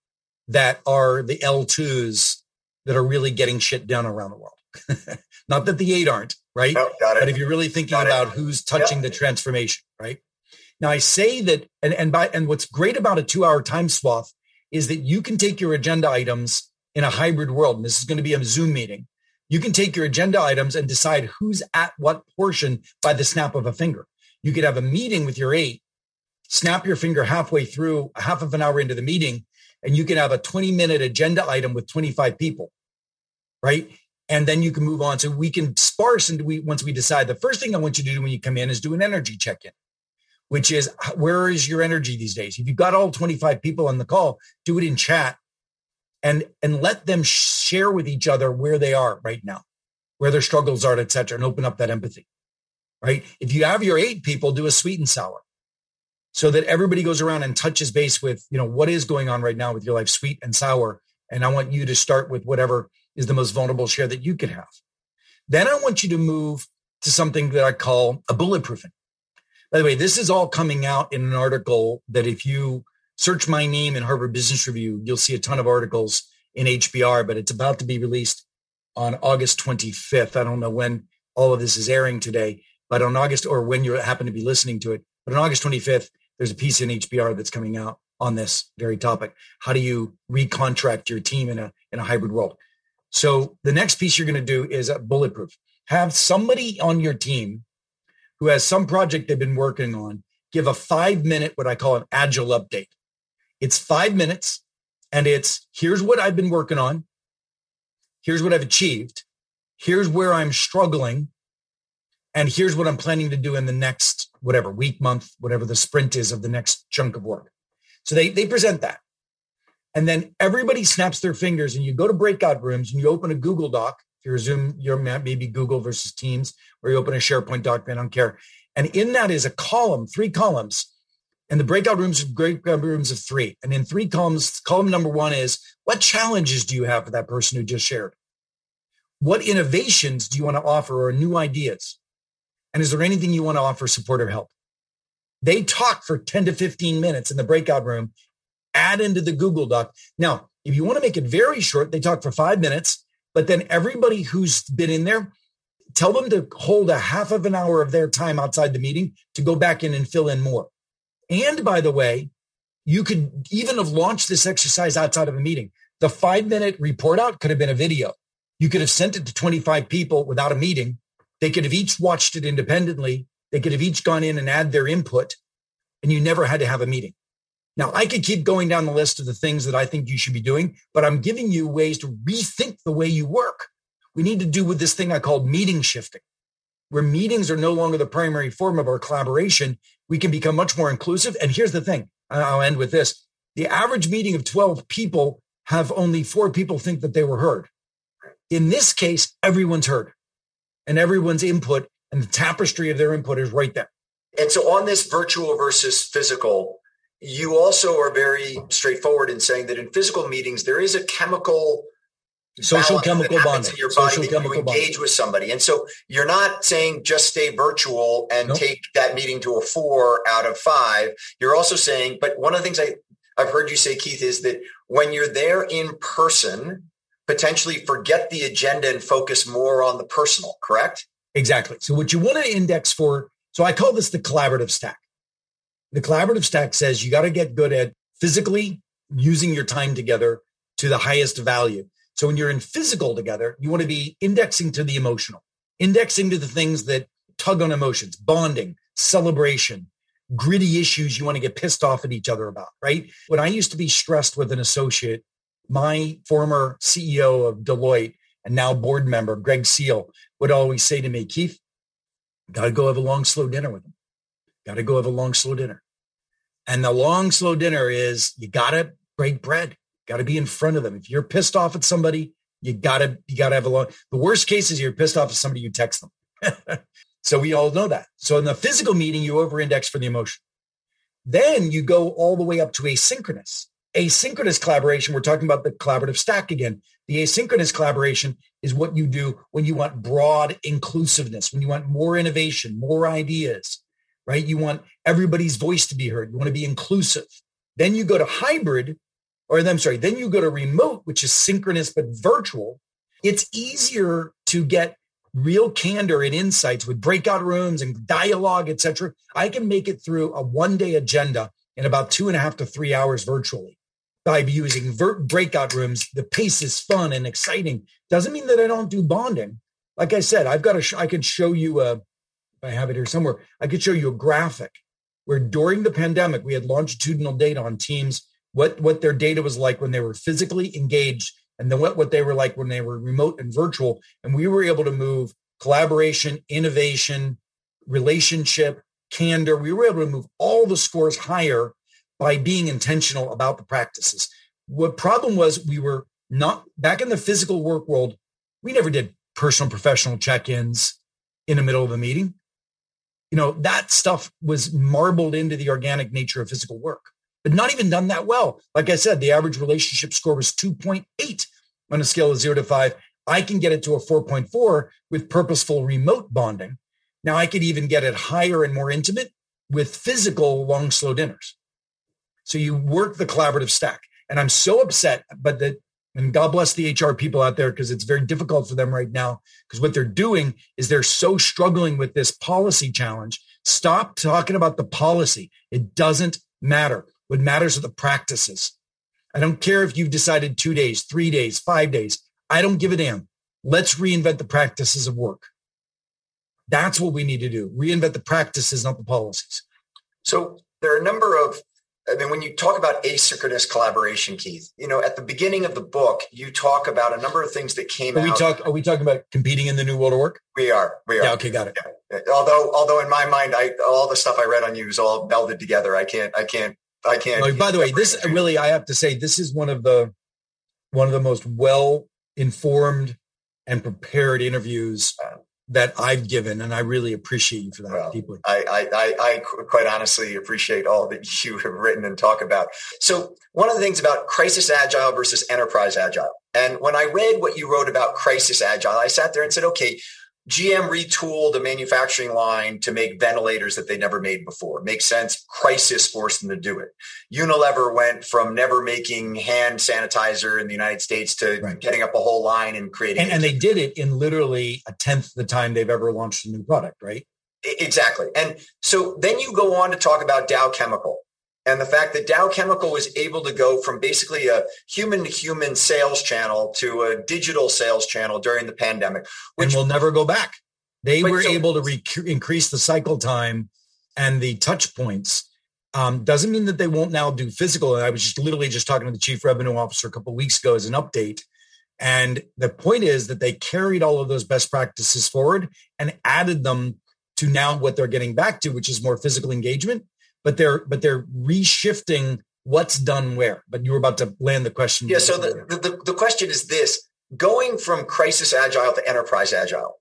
that are the L2s that are really getting shit done around the world. Not that the 8 aren't, right? No, but if you're really thinking about who's touching the transformation, right? Now, I say that, and what's great about a 2-hour time swath is that you can take your agenda items in a hybrid world. And this is going to be a Zoom meeting. You can take your agenda items and decide who's at what portion by the snap of a finger. You could have a meeting with your 8, snap your finger halfway through, half of an hour into the meeting, and you can have a 20-minute agenda item with 25 people, right? And then you can move on. So we can sparse, and once we decide, the first thing I want you to do when you come in is do an energy check-in, which is, where is your energy these days? If you've got all 25 people on the call, do it in chat and let them share with each other where they are right now, where their struggles are, et cetera, and open up that empathy, right? If you have your 8 people, do a sweet and sour so that everybody goes around and touches base with, what is going on right now with your life, sweet and sour. And I want you to start with whatever is the most vulnerable share that you could have. Then I want you to move to something that I call a bulletproofing, By the way, this is all coming out in an article that if you search my name in Harvard Business Review, you'll see a ton of articles in HBR, but it's about to be released on August 25th. I don't know when all of this is airing today, but on August, or when you happen to be listening to it, but on August 25th, there's a piece in HBR that's coming out on this very topic. How do you recontract your team in a hybrid world? So the next piece you're going to do is bulletproof. Have somebody on your team who has some project they've been working on, give a 5-minute, what I call an agile update. It's 5 minutes and it's, here's what I've been working on. Here's what I've achieved. Here's where I'm struggling. And here's what I'm planning to do in the next, whatever, week, month, whatever the sprint is of the next chunk of work. So they present that. And then everybody snaps their fingers and you go to breakout rooms and you open a Google Doc. If you're Zoom, you're maybe Google versus Teams, or you open a SharePoint document, I don't care. And in that is a column, 3 columns, and the breakout rooms of 3. And in 3 columns, column number 1 is, what challenges do you have for that person who just shared? What innovations do you want to offer or new ideas? And is there anything you want to offer support or help? They talk for 10 to 15 minutes in the breakout room, add into the Google Doc. Now, if you want to make it very short, they talk for 5 minutes. But then everybody who's been in there, tell them to hold a half of an hour of their time outside the meeting to go back in and fill in more. And by the way, you could even have launched this exercise outside of a meeting. The 5-minute report out could have been a video. You could have sent it to 25 people without a meeting. They could have each watched it independently. They could have each gone in and add their input, and you never had to have a meeting. Now, I could keep going down the list of the things that I think you should be doing, but I'm giving you ways to rethink the way you work. We need to do with this thing I call meeting shifting, where meetings are no longer the primary form of our collaboration. We can become much more inclusive. And here's the thing, and I'll end with this. The average meeting of 12 people have only 4 people think that they were heard. In this case, everyone's heard and everyone's input and the tapestry of their input is right there. And so on this virtual versus physical, you also are very straightforward in saying that in physical meetings, there is a chemical social chemical bonding in your body that you engage with somebody. And so you're not saying just stay virtual and take that meeting to a 4 out of 5. You're also saying, but one of the things I've heard you say, Keith, is that when you're there in person, potentially forget the agenda and focus more on the personal, correct? Exactly. So what you want to index for, so I call this the collaborative stack. The collaborative stack says you got to get good at physically using your time together to the highest value. So when you're in physical together, you want to be indexing to the emotional, indexing to the things that tug on emotions, bonding, celebration, gritty issues you want to get pissed off at each other about, right? When I used to be stressed with an associate, my former CEO of Deloitte and now board member, Greg Seal, would always say to me, Keith, got to go have a long, slow dinner with him. Got to go have a long, slow dinner. And the long, slow dinner is you got to break bread. Got to be in front of them. If you're pissed off at somebody, you got to have a long. The worst case is you're pissed off at somebody, you text them. So we all know that. So in the physical meeting, you over-index for the emotion. Then you go all the way up to asynchronous. Asynchronous collaboration, we're talking about the collaborative stack again. The asynchronous collaboration is what you do when you want broad inclusiveness, when you want more innovation, more ideas, right? You want everybody's voice to be heard. You want to be inclusive. Then you go to hybrid, then you go to remote, which is synchronous but virtual. It's easier to get real candor and insights with breakout rooms and dialogue, et cetera. I can make it through a one-day agenda in about 2.5 to 3 hours virtually by using breakout rooms. The pace is fun and exciting. Doesn't mean that I don't do bonding. Like I said, I can show you a, if I have it here somewhere, I could show you a graphic where during the pandemic, we had longitudinal data on teams, what their data was like when they were physically engaged and then what they were like when they were remote and virtual. And we were able to move collaboration, innovation, relationship, candor. We were able to move all the scores higher by being intentional about the practices. What problem was we were not back in the physical work world. We never did personal professional check-ins in the middle of a meeting. You know, that stuff was marbled into the organic nature of physical work, but not even done that well. Like I said, the average relationship score was 2.8 on a scale of 0 to 5. I can get it to a 4.4 with purposeful remote bonding. Now I could even get it higher and more intimate with physical long, slow dinners. So you work the collaborative stack. And I'm so upset, but that, and God bless the HR people out there, because it's very difficult for them right now, because what they're doing is they're so struggling with this policy challenge. Stop talking about the policy. It doesn't matter. What matters are the practices. I don't care if you've decided 2 days, 3 days, 5 days. I don't give a damn. Let's reinvent the practices of work. That's what we need to do. Reinvent the practices, not the policies. So there are a number of, I mean, when you talk about asynchronous collaboration, Keith, you know, at the beginning of the book, you talk about a number of things that came out. Are we talking about Competing in the New World of Work? We are. Yeah, okay, got it. Yeah. Although in my mind, all the stuff I read on you is all melded together. I can't. Well, by the way, this really, I have to say, this is one of the most well-informed and prepared interviews that I've given, and I really appreciate you for that deeply. I quite honestly appreciate all that you have written and talk about. So one of the things about crisis agile versus enterprise agile, and when I read what you wrote about crisis agile, I sat there and said, okay, GM retooled a manufacturing line to make ventilators that they never made before. Makes sense. Crisis forced them to do it. Unilever went from never making hand sanitizer in the United States to getting up a whole line and creating. And they did it in literally a tenth the time they've ever launched a new product, right? Exactly. And so then you go on to talk about Dow Chemical. And the fact that Dow Chemical was able to go from basically a human-to-human sales channel to a digital sales channel during the pandemic. Which will never go back. They were able to increase the cycle time and the touch points. Doesn't mean that they won't now do physical. And I was just talking to the chief revenue officer a couple of weeks ago as an update. And the point is that they carried all of those best practices forward and added them to now what they're getting back to, which is more physical engagement. But they're reshifting what's done where. But you were about to land the question. Yeah. So the question is this: going from crisis agile to enterprise agile.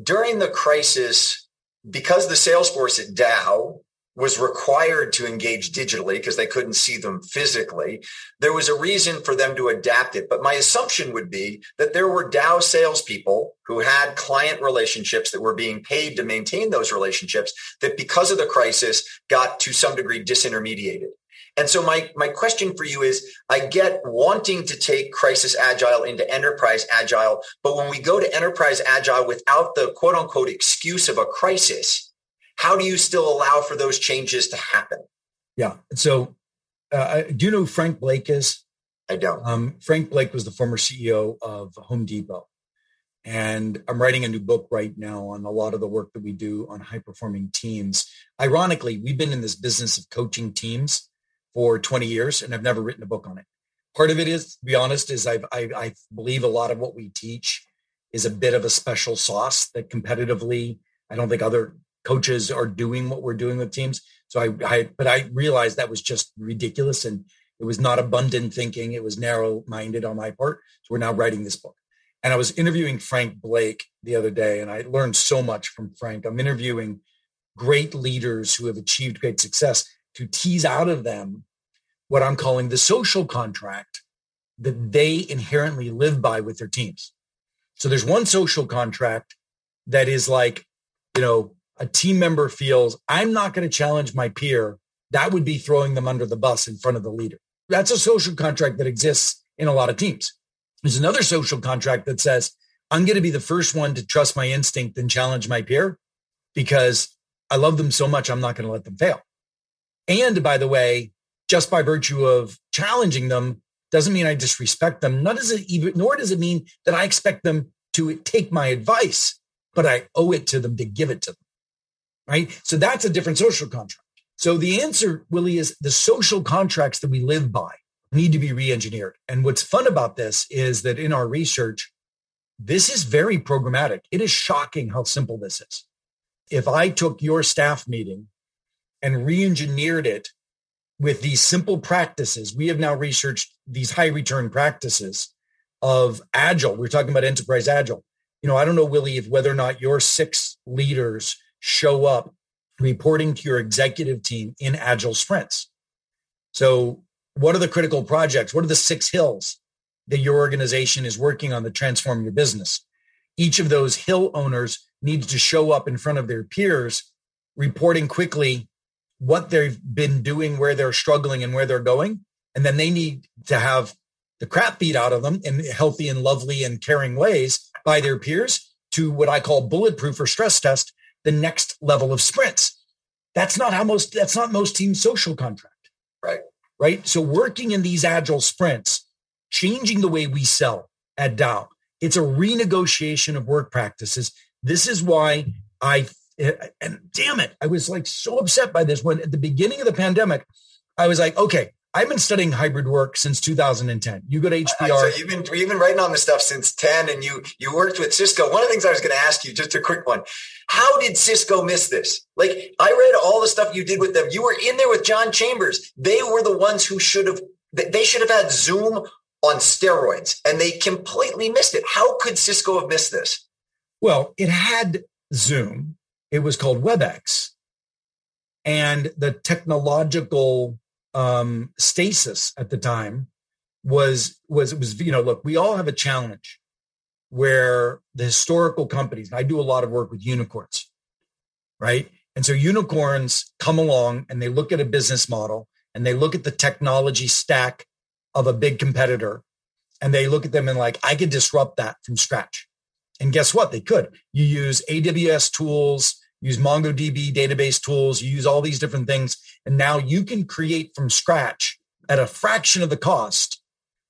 During the crisis, because the sales force at Dow was required to engage digitally because they couldn't see them physically, there was a reason for them to adapt it. But my assumption would be that there were Dow salespeople who had client relationships that were being paid to maintain those relationships that because of the crisis got to some degree disintermediated. And so my question for you is, I get wanting to take crisis agile into enterprise agile, but when we go to enterprise agile without the quote unquote excuse of a crisis, how do you still allow for those changes to happen? Yeah. So do you know who Frank Blake is? I don't. Frank Blake was the former CEO of Home Depot. And I'm writing a new book right now on a lot of the work that we do on high-performing teams. Ironically, we've been in this business of coaching teams for 20 years, and I've never written a book on it. Part of it is, to be honest, is I believe a lot of what we teach is a bit of a special sauce that competitively, I don't think other coaches are doing what we're doing with teams. So I realized that was just ridiculous. And it was not abundant thinking. It was narrow-minded on my part. So we're now writing this book. And I was interviewing Frank Blake the other day, and I learned so much from Frank. I'm interviewing great leaders who have achieved great success to tease out of them what I'm calling the social contract that they inherently live by with their teams. So there's one social contract that is like, you know, a team member feels, I'm not going to challenge my peer. That would be throwing them under the bus in front of the leader. That's a social contract that exists in a lot of teams. There's another social contract that says, I'm going to be the first one to trust my instinct and challenge my peer because I love them so much, I'm not going to let them fail. And by the way, just by virtue of challenging them doesn't mean I disrespect them, nor does it mean that I expect them to take my advice, but I owe it to them to give it to them. Right? So that's a different social contract. So the answer, Willie, is the social contracts that we live by need to be re-engineered. And what's fun about this is that in our research, this is very programmatic. It is shocking how simple this is. If I took your staff meeting and re-engineered it with these simple practices, we have now researched these high return practices of Agile. We're talking about enterprise Agile. You know, I don't know, Willie, if whether or not your 6 leaders show up reporting to your executive team in Agile sprints. So what are the critical projects? What are the 6 hills that your organization is working on to transform your business? Each of those hill owners needs to show up in front of their peers, reporting quickly what they've been doing, where they're struggling and where they're going. And then they need to have the crap beat out of them in healthy and lovely and caring ways by their peers to what I call bulletproof or stress test the next level of sprints. That's not most teams' social contract. Right. So working in these agile sprints, changing the way we sell at Dow, it's a renegotiation of work practices. This is why I was like so upset by this when at the beginning of the pandemic, I was like, okay, I've been studying hybrid work since 2010. You go to HBR. So you've been writing on this stuff since 10, and you worked with Cisco. One of the things I was going to ask you, just a quick one. How did Cisco miss this? Like, I read all the stuff you did with them. You were in there with John Chambers. They were the ones who should have had Zoom on steroids, and they completely missed it. How could Cisco have missed this? Well, it had Zoom. It was called WebEx, and the technological stasis at the time was, you know, look, we all have a challenge where the historical companies, and I do a lot of work with unicorns, right? And so unicorns come along and they look at a business model and they look at the technology stack of a big competitor and they look at them and like, I could disrupt that from scratch. And guess what? They could. You use AWS tools, use MongoDB database tools, you use all these different things. And now you can create from scratch at a fraction of the cost,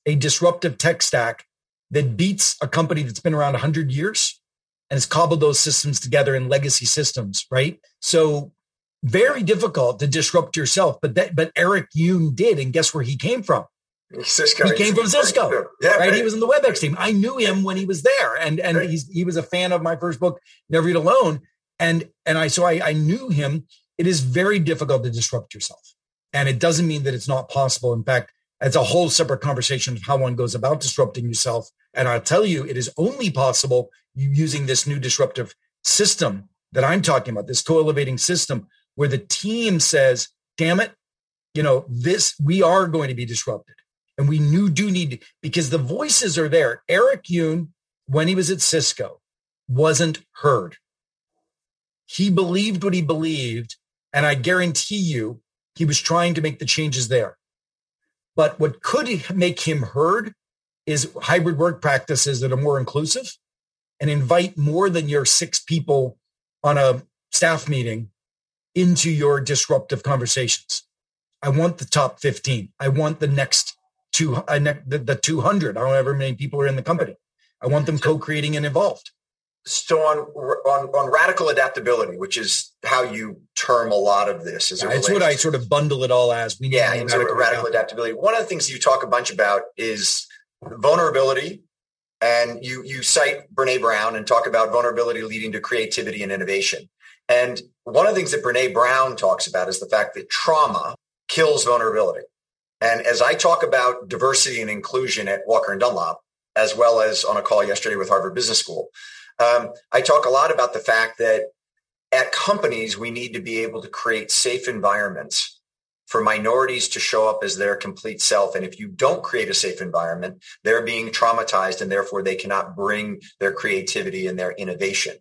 a disruptive tech stack that beats a company that's been around 100 years and has cobbled those systems together in legacy systems, right? So very difficult to disrupt yourself, but Eric Yuan did. And guess where he came from? Cisco. He came from Cisco, yeah, right? He was in the WebEx team. I knew him when he was there. And he was a fan of my first book, Never Eat Alone. And I knew him. It is very difficult to disrupt yourself. And it doesn't mean that it's not possible. In fact, it's a whole separate conversation of how one goes about disrupting yourself. And I'll tell you, it is only possible using this new disruptive system that I'm talking about, this co-elevating system where the team says, damn it, you know, this, we are going to be disrupted. And we need to, because the voices are there. Eric Yuan, when he was at Cisco, wasn't heard. He believed what he believed, and I guarantee you he was trying to make the changes there. But what could make him heard is hybrid work practices that are more inclusive and invite more than your 6 people on a staff meeting into your disruptive conversations. I want the top 15. I want the next 200, however many people are in the company. I want them co-creating and involved. So on radical adaptability, which is how you term a lot of this. It's what I sort of bundle it all as. Radical adaptability. One of the things you talk a bunch about is vulnerability. And you cite Brene Brown and talk about vulnerability leading to creativity and innovation. And one of the things that Brene Brown talks about is the fact that trauma kills vulnerability. And as I talk about diversity and inclusion at Walker and Dunlop, as well as on a call yesterday with Harvard Business School, I talk a lot about the fact that at companies, we need to be able to create safe environments for minorities to show up as their complete self. And if you don't create a safe environment, they're being traumatized and therefore they cannot bring their creativity and their innovation.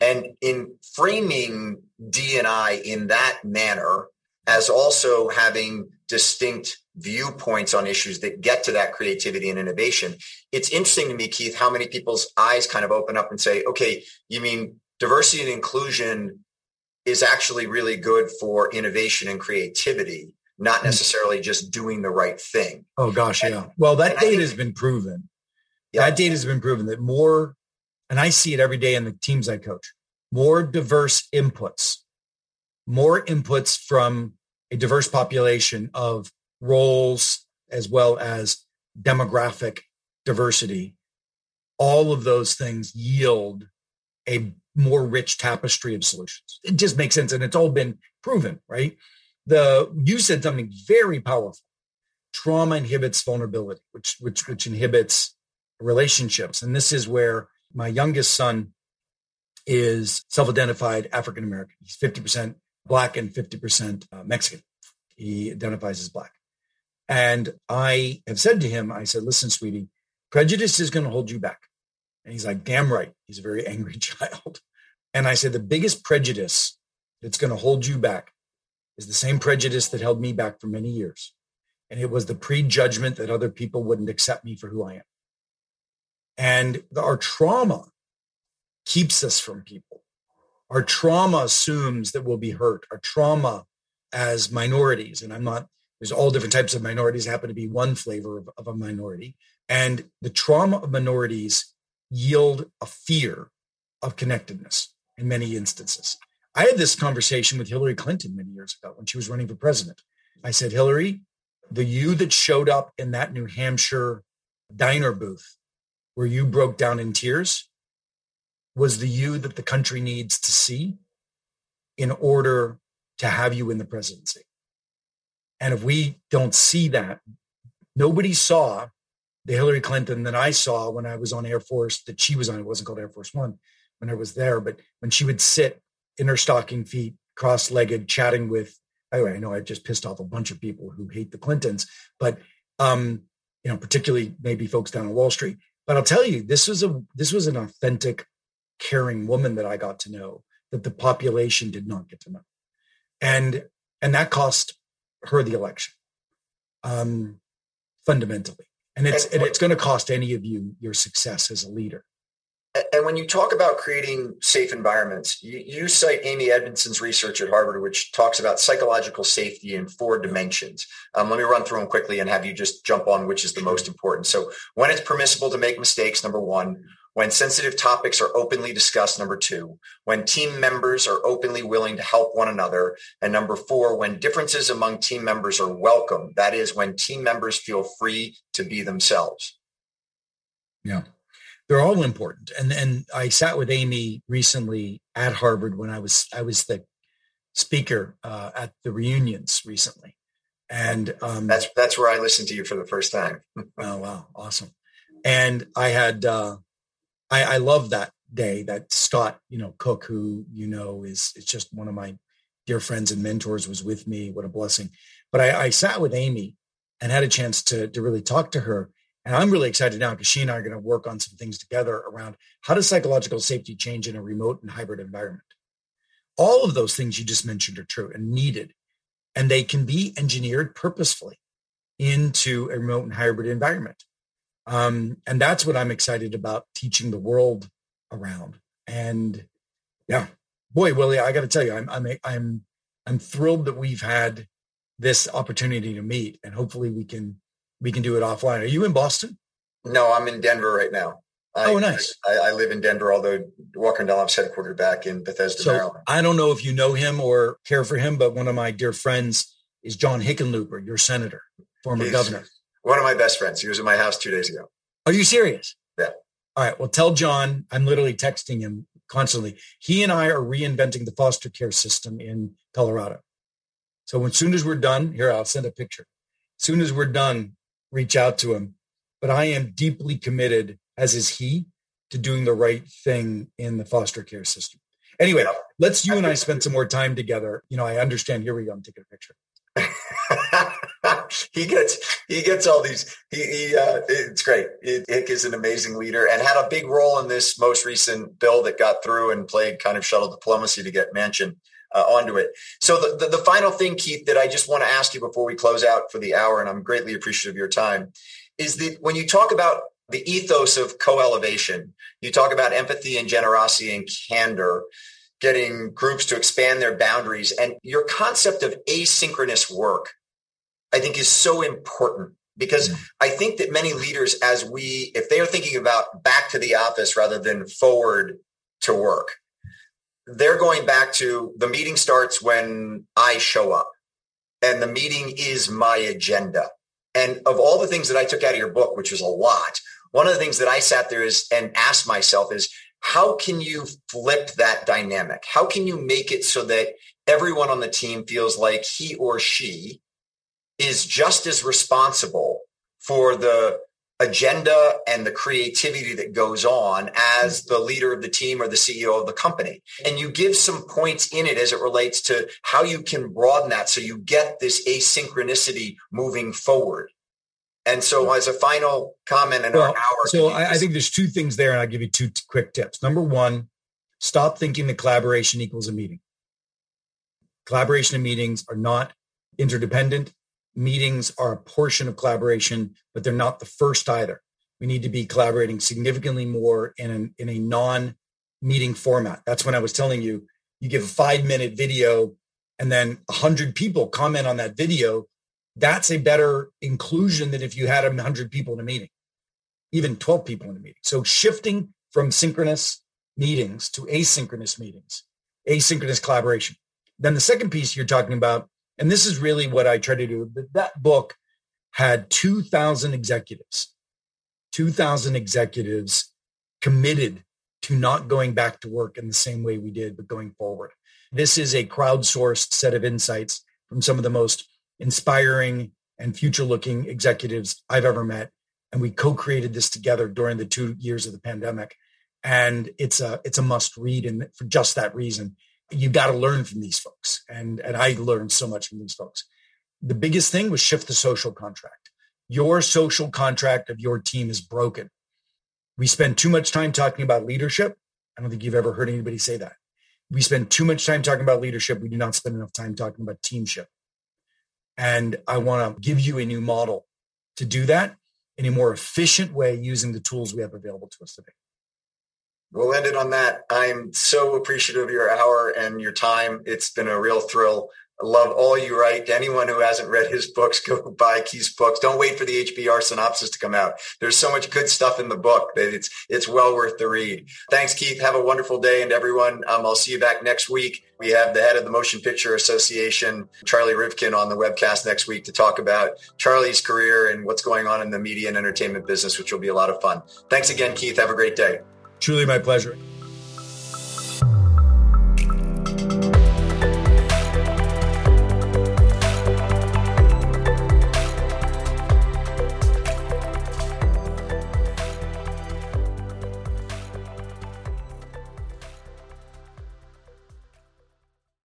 And in framing D&I in that manner, as also having distinct viewpoints on issues that get to that creativity and innovation. It's interesting to me, Keith, how many people's eyes kind of open up and say, okay, you mean diversity and inclusion is actually really good for innovation and creativity, not necessarily just doing the right thing. Oh, gosh, yeah. Well, that data has been proven. Yeah. That data has been proven that more, and I see it every day in the teams I coach, more diverse inputs, from a diverse population of roles, as well as demographic diversity, all of those things yield a more rich tapestry of solutions. It just makes sense. And it's all been proven, right? You said something very powerful. Trauma inhibits vulnerability, which inhibits relationships. And this is where my youngest son is self-identified African-American. He's 50% Black and 50% Mexican. He identifies as Black. And I have said to him, I said, listen, sweetie, prejudice is going to hold you back. And he's like, damn right. He's a very angry child. And I said, the biggest prejudice that's going to hold you back is the same prejudice that held me back for many years. And it was the prejudgment that other people wouldn't accept me for who I am. And our trauma keeps us from people. Our trauma assumes that we'll be hurt. Our trauma as minorities, and I'm not, there's all different types of minorities, I happen to be one flavor of a minority. And the trauma of minorities yield a fear of connectedness in many instances. I had this conversation with Hillary Clinton many years ago when she was running for president. I said, Hillary, the you that showed up in that New Hampshire diner booth where you broke down in tears was the you that the country needs to see in order to have you in the presidency. And if we don't see that, nobody saw the Hillary Clinton that I saw when I was on Air Force, that she was on. It wasn't called Air Force One when I was there, but when she would sit in her stocking feet, cross-legged, chatting with, by the way, I know I just pissed off a bunch of people who hate the Clintons, but, particularly maybe folks down on Wall Street. But I'll tell you, this was an authentic, caring woman that I got to know that the population did not get to know. And that cost her the election, fundamentally. And it's going to cost any of you your success as a leader. And when you talk about creating safe environments, you cite Amy Edmondson's research at Harvard, which talks about psychological safety in 4 dimensions. Let me run through them quickly and have you just jump on which is the most important. So when it's permissible to make mistakes, number 1, when sensitive topics are openly discussed, number 2, when team members are openly willing to help one another, and number 4, when differences among team members are welcome. That is when team members feel free to be themselves. Yeah. They're all important. And I sat with Amy recently at Harvard when I was the speaker at the reunions recently. And that's where I listened to you for the first time. Oh, wow. Awesome. And I had, I love that day, that Scott, Cook, who, it's just one of my dear friends and mentors, was with me. What a blessing. But I sat with Amy and had a chance to really talk to her. And I'm really excited now because she and I are going to work on some things together around how does psychological safety change in a remote and hybrid environment? All of those things you just mentioned are true and needed, and they can be engineered purposefully into a remote and hybrid environment. And that's what I'm excited about teaching the world around. And yeah, boy, Willie, I got to tell you, I'm thrilled that we've had this opportunity to meet, and hopefully we can do it offline. Are you in Boston? No, I'm in Denver right now. Oh, nice. I live in Denver, although Walker and Dunlop's headquartered back in Bethesda, Maryland. I don't know if you know him or care for him, but one of my dear friends is John Hickenlooper, your senator, former governor. One of my best friends. He was in my house 2 days ago. Are you serious? Yeah. All right. Well, tell John, I'm literally texting him constantly. He and I are reinventing the foster care system in Colorado. So as soon as we're done, here, I'll send a picture. As soon as we're done, reach out to him. But I am deeply committed, as is he, to doing the right thing in the foster care system. Anyway, let's you and I spend some more time together. I understand. Here we go. I'm taking a picture. He gets all these. He it's great. Hick is an amazing leader and had a big role in this most recent bill that got through and played kind of shuttle diplomacy to get Manchin onto it. So the final thing, Keith, that I just want to ask you before we close out for the hour, and I'm greatly appreciative of your time, is that when you talk about the ethos of co-elevation, you talk about empathy and generosity and candor, getting groups to expand their boundaries. And your concept of asynchronous work, I think, is so important because I think that many leaders, if they are thinking about back to the office rather than forward to work, they're going back to the meeting starts when I show up and the meeting is my agenda. And of all the things that I took out of your book, which was a lot, one of the things that I sat there and asked myself is, how can you flip that dynamic? How can you make it so that everyone on the team feels like he or she is just as responsible for the agenda and the creativity that goes on as the leader of the team or the CEO of the company? And you give some points in it as it relates to how you can broaden that so you get this asynchronicity moving forward. And so as a final comment in our hour. So I think there's 2 things there, and I'll give you 2 quick tips. Number 1, stop thinking that collaboration equals a meeting. Collaboration and meetings are not interdependent. Meetings are a portion of collaboration, but they're not the first either. We need to be collaborating significantly more in a non-meeting format. That's when I was telling you, you give a 5-minute video and then 100 people comment on that video. That's a better inclusion than if you had 100 people in a meeting, even 12 people in a meeting. So shifting from synchronous meetings to asynchronous meetings, asynchronous collaboration. Then the second piece you're talking about, and this is really what I try to do, that book had 2,000 executives committed to not going back to work in the same way we did, but going forward. This is a crowdsourced set of insights from some of the most inspiring and future-looking executives I've ever met. And we co-created this together during the 2 years of the pandemic. And it's a must read. And for just that reason, you got to learn from these folks. And I learned so much from these folks. The biggest thing was shift the social contract. Your social contract of your team is broken. We spend too much time talking about leadership. I don't think you've ever heard anybody say that. We spend too much time talking about leadership. We do not spend enough time talking about teamship. And I want to give you a new model to do that in a more efficient way using the tools we have available to us today. We'll end it on that. I'm so appreciative of your hour and your time. It's been a real thrill. I love all you write. Anyone who hasn't read his books, go buy Keith's books. Don't wait for the HBR synopsis to come out. There's so much good stuff in the book that it's well worth the read. Thanks, Keith. Have a wonderful day. And everyone, I'll see you back next week. We have the head of the Motion Picture Association, Charlie Rivkin, on the webcast next week to talk about Charlie's career and what's going on in the media and entertainment business, which will be a lot of fun. Thanks again, Keith. Have a great day. Truly my pleasure.